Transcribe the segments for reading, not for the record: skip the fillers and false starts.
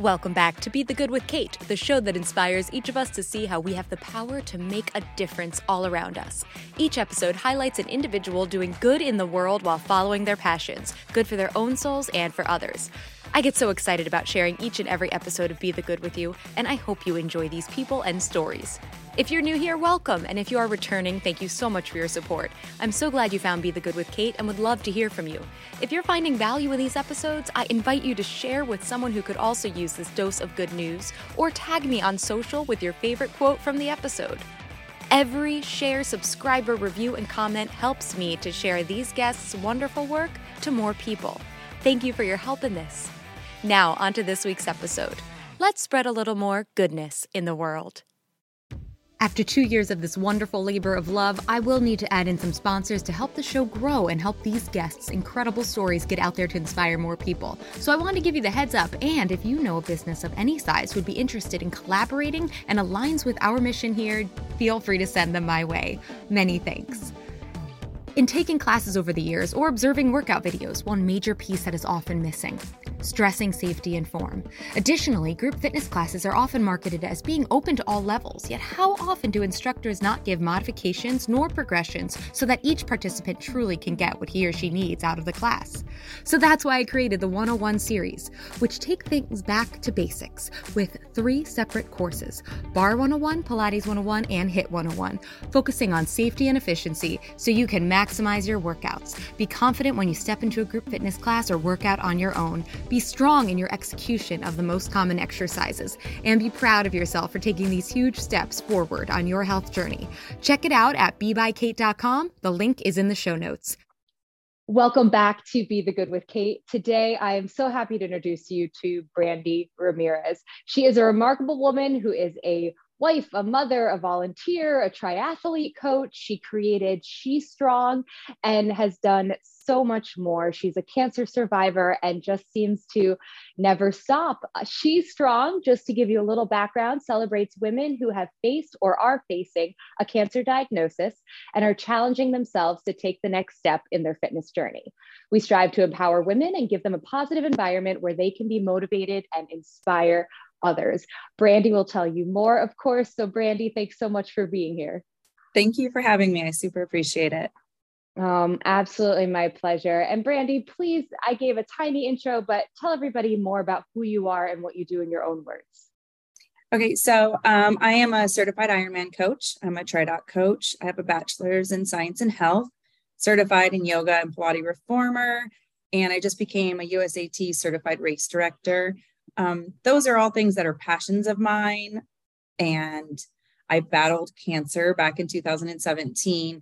Welcome back to Be The Good with Kate, the show that inspires each of us to see how we have the power to make a difference all around us. Each episode highlights an individual doing good in the world while following their passions, good for their own souls and for others. I get so excited about sharing each and every episode of Be The Good with you, and I hope you enjoy these people and stories. If you're new here, welcome, and if you are returning, thank you so much for your support. I'm so glad you found Be The Good with Kate and would love to hear from you. If you're finding value in these episodes, I invite you to share with someone who could also use this dose of good news, or tag me on social with your favorite quote from the episode. Every share, subscriber, review, and comment helps me to share these guests' wonderful work to more people. Thank you for your help in this. Now, on to this week's episode. Let's spread a little more goodness in the world. After 2 years of this wonderful labor of love, I will need to add in some sponsors to help the show grow and help these guests' incredible stories get out there to inspire more people. So I wanted to give you the heads up, and if you know a business of any size who would be interested in collaborating and aligns with our mission here, feel free to send them my way. Many thanks. In taking classes over the years or observing workout videos, one major piece that is often missing: stressing safety and form. Additionally, group fitness classes are often marketed as being open to all levels, yet how often do instructors not give modifications nor progressions so that each participant truly can get what he or she needs out of the class? So that's why I created the 101 series, which take things back to basics with 3 separate courses: Bar 101, Pilates 101, and HIIT 101, focusing on safety and efficiency so you can maximize your workouts, be confident when you step into a group fitness class or workout on your own, be strong in your execution of the most common exercises, and be proud of yourself for taking these huge steps forward on your health journey. Check it out at BeByKate.com. The link is in the show notes. Welcome back to Be The Good with Kate. Today, I am so happy to introduce you to Brandy Ramirez. She is a remarkable woman who is a wife, a mother, a volunteer, a triathlete coach. She created SheStrong and has done so much more. She's a cancer survivor and just seems to never stop. SheStrong, just to give you a little background, celebrates women who have faced or are facing a cancer diagnosis and are challenging themselves to take the next step in their fitness journey. We strive to empower women and give them a positive environment where they can be motivated and inspire others. Brandy will tell you more, of course. So Brandy, thanks so much for being here. Thank you for having me. I super appreciate it. Absolutely. My pleasure. And Brandy, please, I gave a tiny intro, but tell everybody more about who you are and what you do in your own words. Okay. So I am a certified Ironman coach. I'm a TriDoc coach. I have a bachelor's in science and health, certified in yoga and Pilates reformer. And I just became a USAT certified race director. Those are all things that are passions of mine. And I battled cancer back in 2017.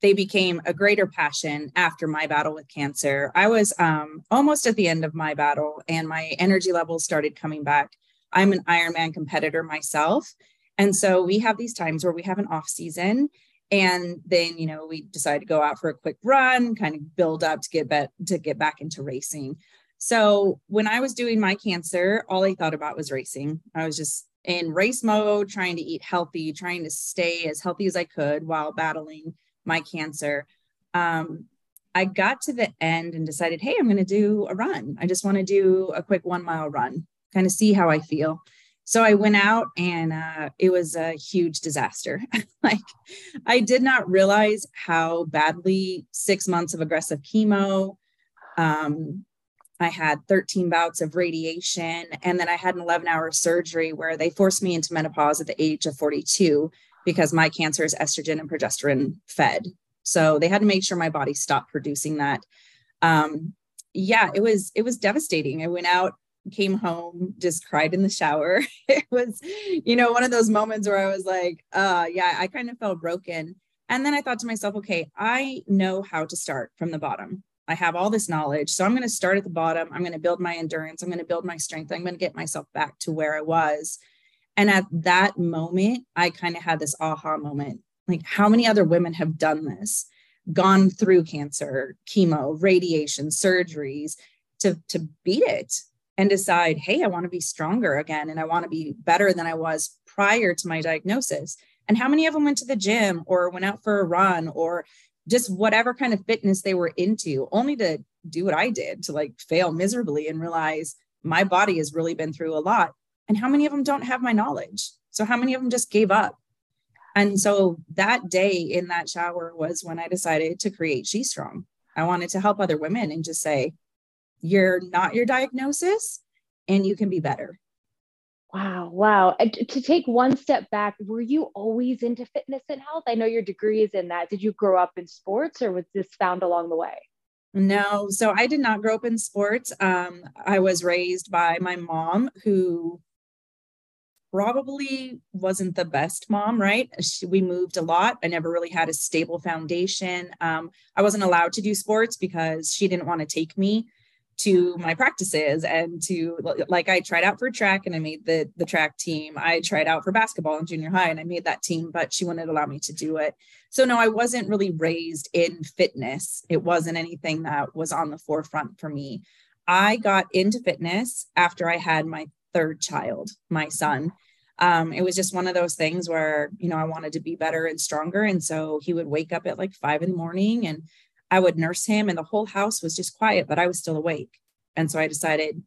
They became a greater passion after my battle with cancer. I was almost at the end of my battle and my energy levels started coming back. I'm an Ironman competitor myself. And so we have these times where we have an off season and then, you know, we decide to go out for a quick run, kind of build up to get back into racing. So when I was doing my cancer, all I thought about was racing. I was just in race mode, trying to eat healthy, trying to stay as healthy as I could while battling my cancer. I got to the end and decided, hey, I'm going to do a run. I just want to do a quick 1 mile run, kind of see how I feel. So I went out and it was a huge disaster. Like, I did not realize how badly 6 months of aggressive chemo, I had 13 bouts of radiation, and then I had an 11-hour surgery where they forced me into menopause at the age of 42 because my cancer is estrogen and progesterone fed. So they had to make sure my body stopped producing that. It was devastating. I went out, came home, just cried in the shower. It was, you know, one of those moments where I was like, I kind of felt broken. And then I thought to myself, okay, I know how to start from the bottom. I have all this knowledge. So I'm going to start at the bottom. I'm going to build my endurance. I'm going to build my strength. I'm going to get myself back to where I was. And at that moment, I kind of had this aha moment. Like, how many other women have done this, gone through cancer, chemo, radiation, surgeries to beat it and decide, hey, I want to be stronger again. And I want to be better than I was prior to my diagnosis. And how many of them went to the gym or went out for a run or just whatever kind of fitness they were into, only to do what I did, to like fail miserably and realize, my body has really been through a lot. And how many of them don't have my knowledge? So how many of them just gave up? And so that day in that shower was when I decided to create SheStrong. I wanted to help other women and just say, you're not your diagnosis and you can be better. Wow. Wow. And to take one step back, were you always into fitness and health? I know your degree is in that. Did you grow up in sports, or was this found along the way? No. So I did not grow up in sports. I was raised by my mom, who probably wasn't the best mom, right? We moved a lot. I never really had a stable foundation. I wasn't allowed to do sports because she didn't want to take me to my practices, and to, like, I tried out for track and I made the track team. I tried out for basketball in junior high and I made that team, but she wouldn't allow me to do it. So no, I wasn't really raised in fitness. It wasn't anything that was on the forefront for me. I got into fitness after I had my third child, my son. It was just one of those things where, you know, I wanted to be better and stronger. And so he would wake up at like 5 in the morning and I would nurse him, and the whole house was just quiet, but I was still awake. And so I decided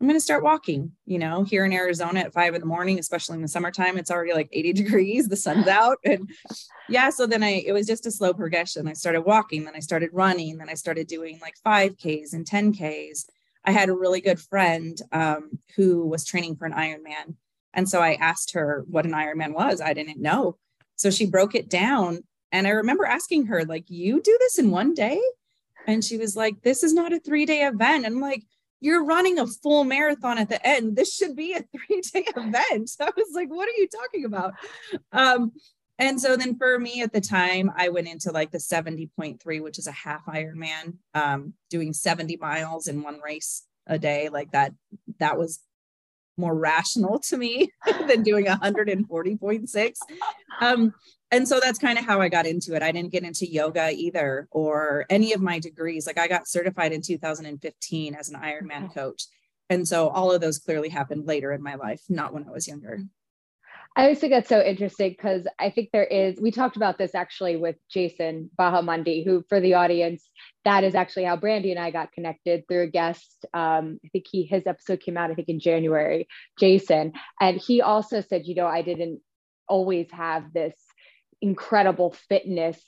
I'm going to start walking, you know, here in Arizona at 5 in the morning, especially in the summertime, it's already like 80 degrees, the sun's out. And yeah, so then it was just a slow progression. I started walking, then I started running, then I started doing like 5Ks and 10Ks. I had a really good friend who was training for an Ironman. And so I asked her what an Ironman was. I didn't know. So she broke it down. And I remember asking her, like, you do this in one day? And she was like, this is not a 3-day event. And I'm like, you're running a full marathon at the end. This should be a 3-day event. So I was like, what are you talking about? And so then for me at the time, I went into like the 70.3, which is a half Ironman, doing 70 miles in one race a day. Like that was more rational to me than doing 140.6. And so that's kind of how I got into it. I didn't get into yoga either, or any of my degrees. Like, I got certified in 2015 as an Ironman coach. And so all of those clearly happened later in my life, not when I was younger. I always think that's so interesting, because I think we talked about this actually with Jason Bahamundi, who, for the audience, that is actually how Brandy and I got connected, through a guest. I think his episode came out, I think in January, Jason. And he also said, you know, I didn't always have this incredible fitness,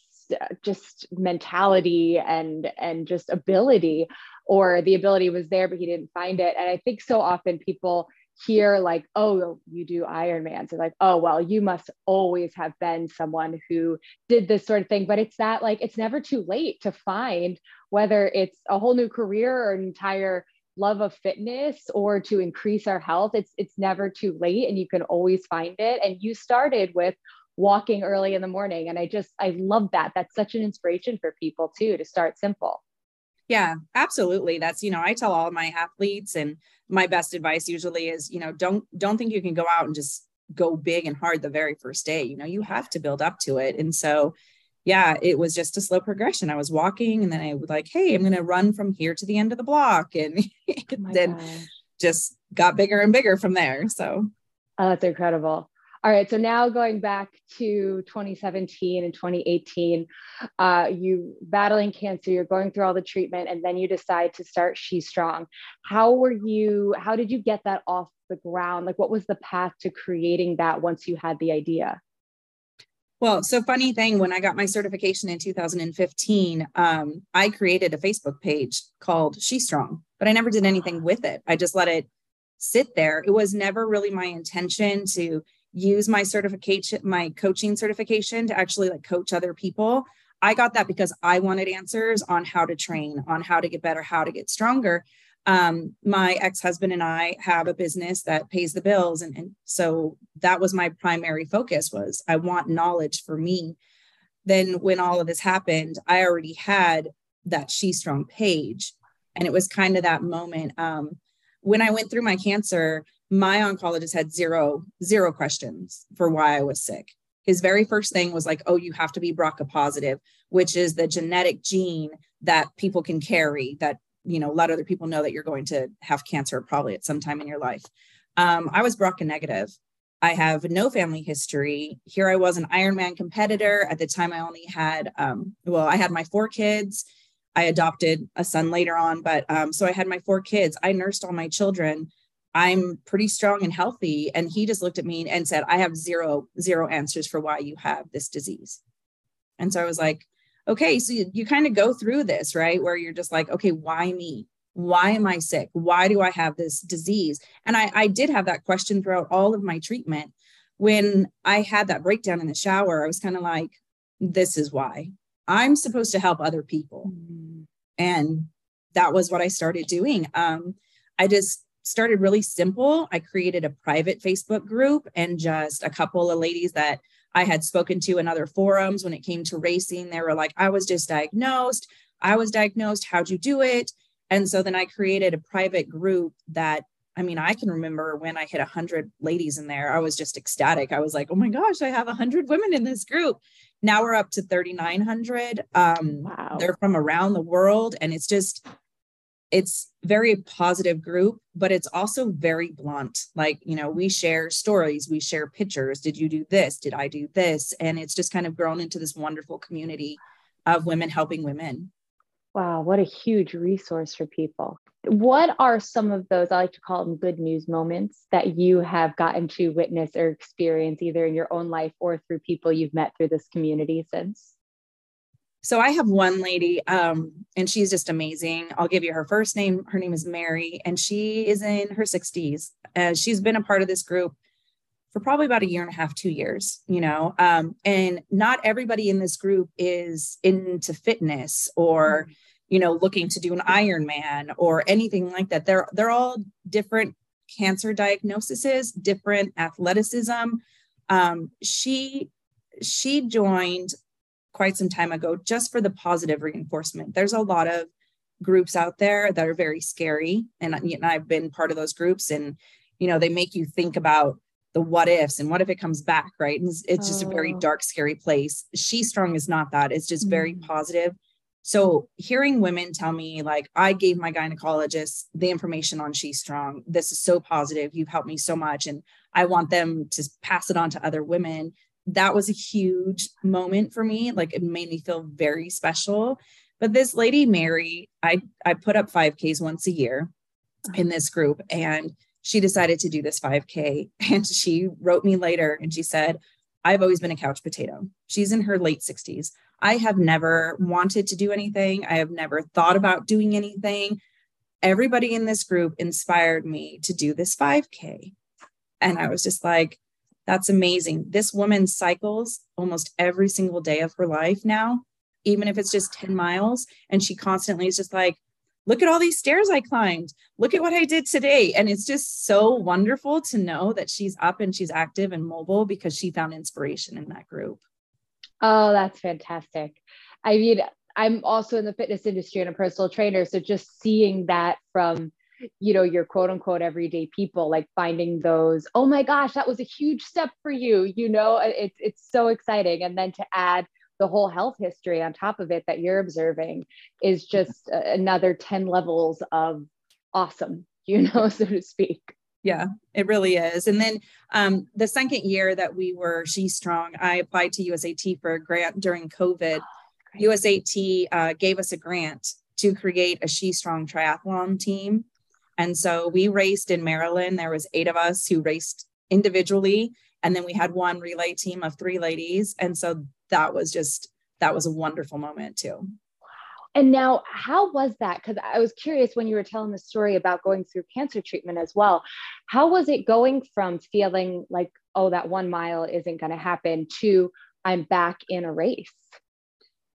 just mentality and just ability, or the ability was there, but he didn't find it. And I think so often people hear like, oh, you do Ironman, so like, oh, well, you must always have been someone who did this sort of thing. But it's that, like, it's never too late to find, whether it's a whole new career or an entire love of fitness, or to increase our health, it's never too late, and you can always find it. And you started with walking early in the morning. And I love that. That's such an inspiration for people too, to start simple. Yeah, absolutely. That's, you know, I tell all my athletes, and my best advice usually is, you know, don't think you can go out and just go big and hard the very first day. You know, you have to build up to it. And so, yeah, it was just a slow progression. I was walking, and then I would like, hey, I'm going to run from here to the end of the block. And then just got bigger and bigger from there. So. Oh, that's incredible. All right. So now going back to 2017 and 2018, you battling cancer, you're going through all the treatment, and then you decide to start SheStrong. How did you get that off the ground? Like, what was the path to creating that once you had the idea? Well, so funny thing, when I got my certification in 2015, I created a Facebook page called SheStrong, but I never did anything with it. I just let it sit there. It was never really my intention to use my certification, my coaching certification, to actually like coach other people. I got that because I wanted answers on how to train, on how to get better, how to get stronger. My ex-husband and I have a business that pays the bills. And so that was my primary focus, was I want knowledge for me. Then when all of this happened, I already had that SheStrong page. And it was kind of that moment. When I went through my cancer, my oncologist had zero questions for why I was sick. His very first thing was like, oh, you have to be BRCA positive, which is the genetic gene that people can carry that, you know, let other people know that you're going to have cancer probably at some time in your life. I was BRCA negative. I have no family history. Here I was, an Ironman competitor. At the time I only had, I had my 4 kids. I adopted a son later on, but so I had my 4 kids. I nursed all my children. I'm pretty strong and healthy. And he just looked at me and said, I have zero answers for why you have this disease. And so I was like, okay, so you kind of go through this, right? Where you're just like, okay, why me? Why am I sick? Why do I have this disease? And I did have that question throughout all of my treatment. When I had that breakdown in the shower, I was kind of like, this is why. I'm supposed to help other people. Mm-hmm. And that was what I started doing. I just started really simple. I created a private Facebook group and just a couple of ladies that I had spoken to in other forums when it came to racing. They were like, I was just diagnosed. I was diagnosed. How'd you do it? And so then I created a private group that, I mean, I can remember when I hit 100 ladies in there, I was just ecstatic. I was like, oh my gosh, I have 100 women in this group. Now we're up to 3,900. Wow. They're from around the world. And it's just, it's very positive group, but it's also very blunt. Like, you know, we share stories, we share pictures. Did you do this? Did I do this? And it's just kind of grown into this wonderful community of women helping women. Wow. What a huge resource for people. What are some of those, I like to call them good news moments, that you have gotten to witness or experience either in your own life or through people you've met through this community since? So I have one lady, and she's just amazing. I'll give you her first name. Her name is Mary, and she is in her 60s. She's been a part of this group for probably about 1.5 years, 2 years, you know, and not everybody in this group is into fitness or, you know, looking to do an Ironman or anything like that. They're all different cancer diagnoses, different athleticism. She joined quite some time ago just for the positive reinforcement. There's a lot of groups out there that are very scary. And I've been part of those groups, and, you know, they make you think about the what ifs and what if it comes back, right? And it's just a very dark, scary place. SheStrong is not that. It's just very positive. So hearing women tell me, like, I gave my gynecologist the information on SheStrong. This is so positive. You've helped me so much. And I want them to pass it on to other women. That was a huge moment for me. Like, it made me feel very special. But this lady, Mary, I put up 5Ks once a year in this group, and she decided to do this 5K, and she wrote me later and she said, I've always been a couch potato. She's in her late 60s. I have never wanted to do anything. I have never thought about doing anything. Everybody in this group inspired me to do this 5K. And I was just like, that's amazing. This woman cycles almost every single day of her life now, even if it's just 10 miles. And she constantly is just like, look at all these stairs I climbed. Look at what I did today. And it's just so wonderful to know that she's up and she's active and mobile because she found inspiration in that group. Oh, that's fantastic. I mean, I'm also in the fitness industry and a personal trainer. So just seeing that from, you know, your quote unquote everyday people, like finding those, oh my gosh, that was a huge step for you. You know, it's so exciting. And then to add the whole health history on top of it that you're observing is just another 10 levels of awesome, you know, so to speak. Yeah, it really is. And then the second year that we were SheStrong, I applied to USAT for a grant during COVID. Oh, USAT gave us a grant to create a SheStrong triathlon team. And so we raced in Maryland. There was 8 of us who raced individually. And then we had one relay team of 3 ladies. And so that was a wonderful moment too. Wow. And now how was that? Because I was curious when you were telling the story about going through cancer treatment as well. How was it going from feeling like, oh, that 1 mile isn't going to happen to I'm back in a race?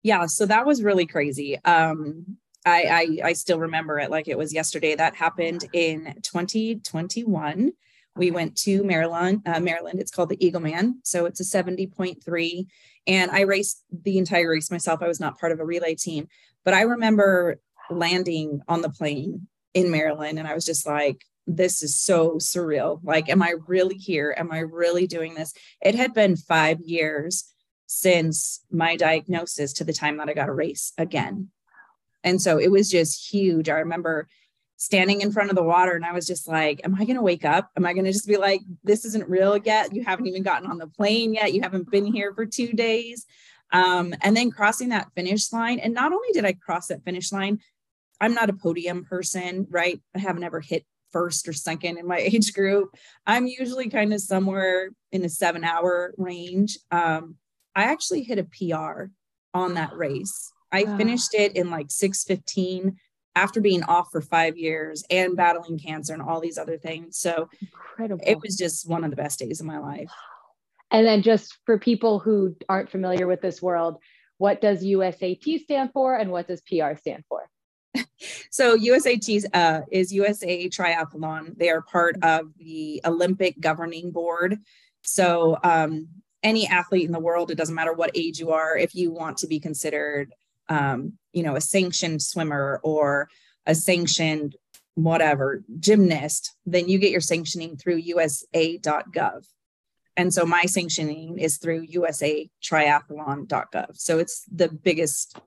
Yeah. So that was really crazy. I still remember it like it was yesterday. That happened in 2021. We went to Maryland. It's called the Eagleman. So it's a 70.3. And I raced the entire race myself. I was not part of a relay team, but I remember landing on the plane in Maryland. And I was just like, this is so surreal. Like, am I really here? Am I really doing this? It had been 5 years since my diagnosis to the time that I got a race again. And so it was just huge. I remember standing in front of the water and I was just like, am I going to wake up? Am I going to just be like, this isn't real yet? You haven't even gotten on the plane yet. You haven't been here for 2 days. And then crossing that finish line. And not only did I cross that finish line, I'm not a podium person, right? I have never hit first or second in my age group. I'm usually kind of somewhere in the 7 hour range. I actually hit a PR on that race. I finished it in like 6:15 after being off for 5 years and battling cancer and all these other things. So incredible. It was just one of the best days of my life. And then just for people who aren't familiar with this world, what does USAT stand for and what does PR stand for? So USAT is USA Triathlon. They are part of the Olympic governing board. So any athlete in the world, it doesn't matter what age you are, if you want to be considered, a sanctioned swimmer or a sanctioned whatever gymnast, then you get your sanctioning through USA.gov. And so my sanctioning is through USA Triathlon.gov. So it's the biggest,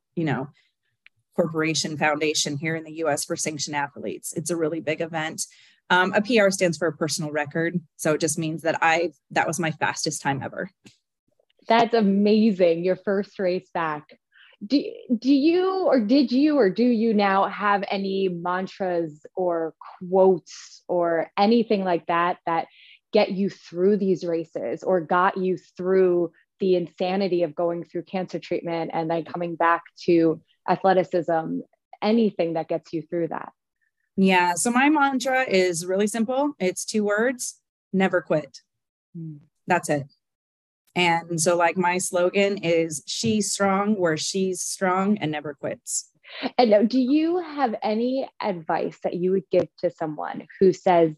corporation foundation here in the US for sanctioned athletes. It's a really big event. A PR stands for a personal record. So it just means that that was my fastest time ever. That's amazing. Your first race back. Do you now have any mantras or quotes or anything like that get you through these races or got you through the insanity of going through cancer treatment and then coming back to athleticism, anything that gets you through that? Yeah. So my mantra is really simple. It's 2 words, never quit. That's it. And so like my slogan is she's strong where she's strong and never quits. And now, do you have any advice that you would give to someone who says,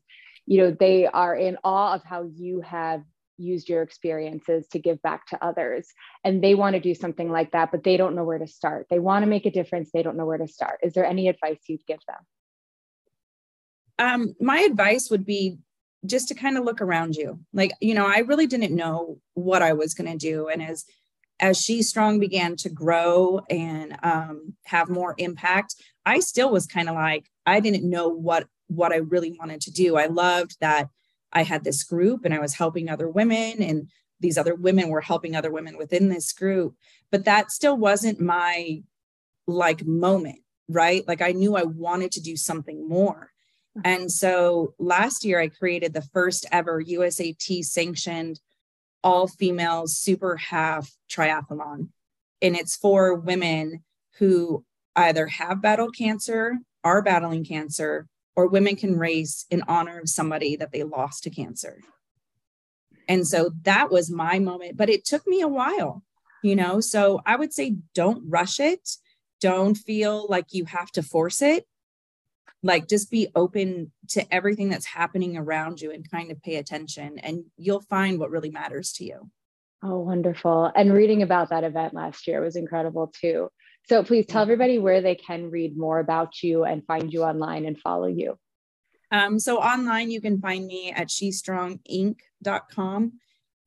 they are in awe of how you have used your experiences to give back to others and they want to do something like that, but they don't know where to start. They want to make a difference. They don't know where to start. Is there any advice you'd give them? My advice would be just to kind of look around you. I really didn't know what I was going to do. And as SheStrong began to grow and have more impact, I still was kind of like, I didn't know what I really wanted to do. I loved that I had this group and I was helping other women and these other women were helping other women within this group, but that still wasn't my moment, right? I knew I wanted to do something more. And so last year I created the first ever USAT sanctioned all female super half triathlon. And it's for women who either have battled cancer, are battling cancer, or women can race in honor of somebody that they lost to cancer. And so that was my moment, but it took me a while, so I would say, don't rush it. Don't feel like you have to force it. Just be open to everything that's happening around you and kind of pay attention and you'll find what really matters to you. Oh, wonderful. And reading about that event last year was incredible too. So please tell everybody where they can read more about you and find you online and follow you. So online, you can find me at SheStrongInc.com.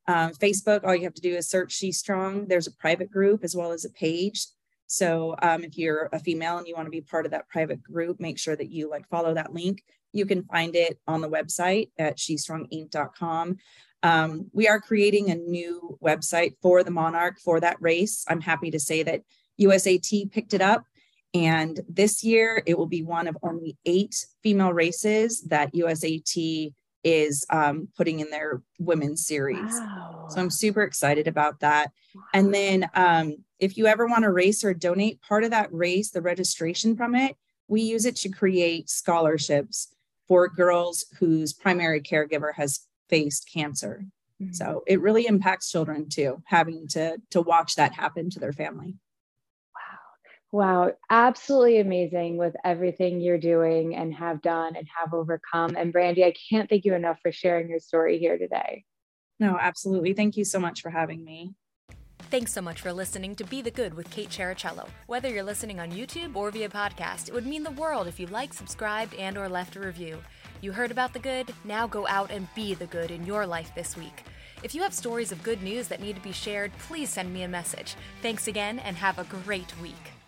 Facebook, all you have to do is search SheStrong. There's a private group as well as a page. So if you're a female and you want to be part of that private group, make sure that you follow that link. You can find it on the website at SheStrongInc.com. We are creating a new website for the Monarch for that race. I'm happy to say that USAT picked it up. And this year it will be one of only 8 female races that USAT is putting in their women's series. Wow. So I'm super excited about that. Wow. And then if you ever want to race or donate part of that race, the registration from it, we use it to create scholarships for girls whose primary caregiver has faced cancer. Mm-hmm. So it really impacts children too, having to watch that happen to their family. Wow. Absolutely amazing with everything you're doing and have done and have overcome. And Brandy, I can't thank you enough for sharing your story here today. No, absolutely. Thank you so much for having me. Thanks so much for listening to Be The Good with Kate Cherichello. Whether you're listening on YouTube or via podcast, it would mean the world if you liked, subscribed, and or left a review. You heard about the good, now go out and be the good in your life this week. If you have stories of good news that need to be shared, please send me a message. Thanks again and have a great week.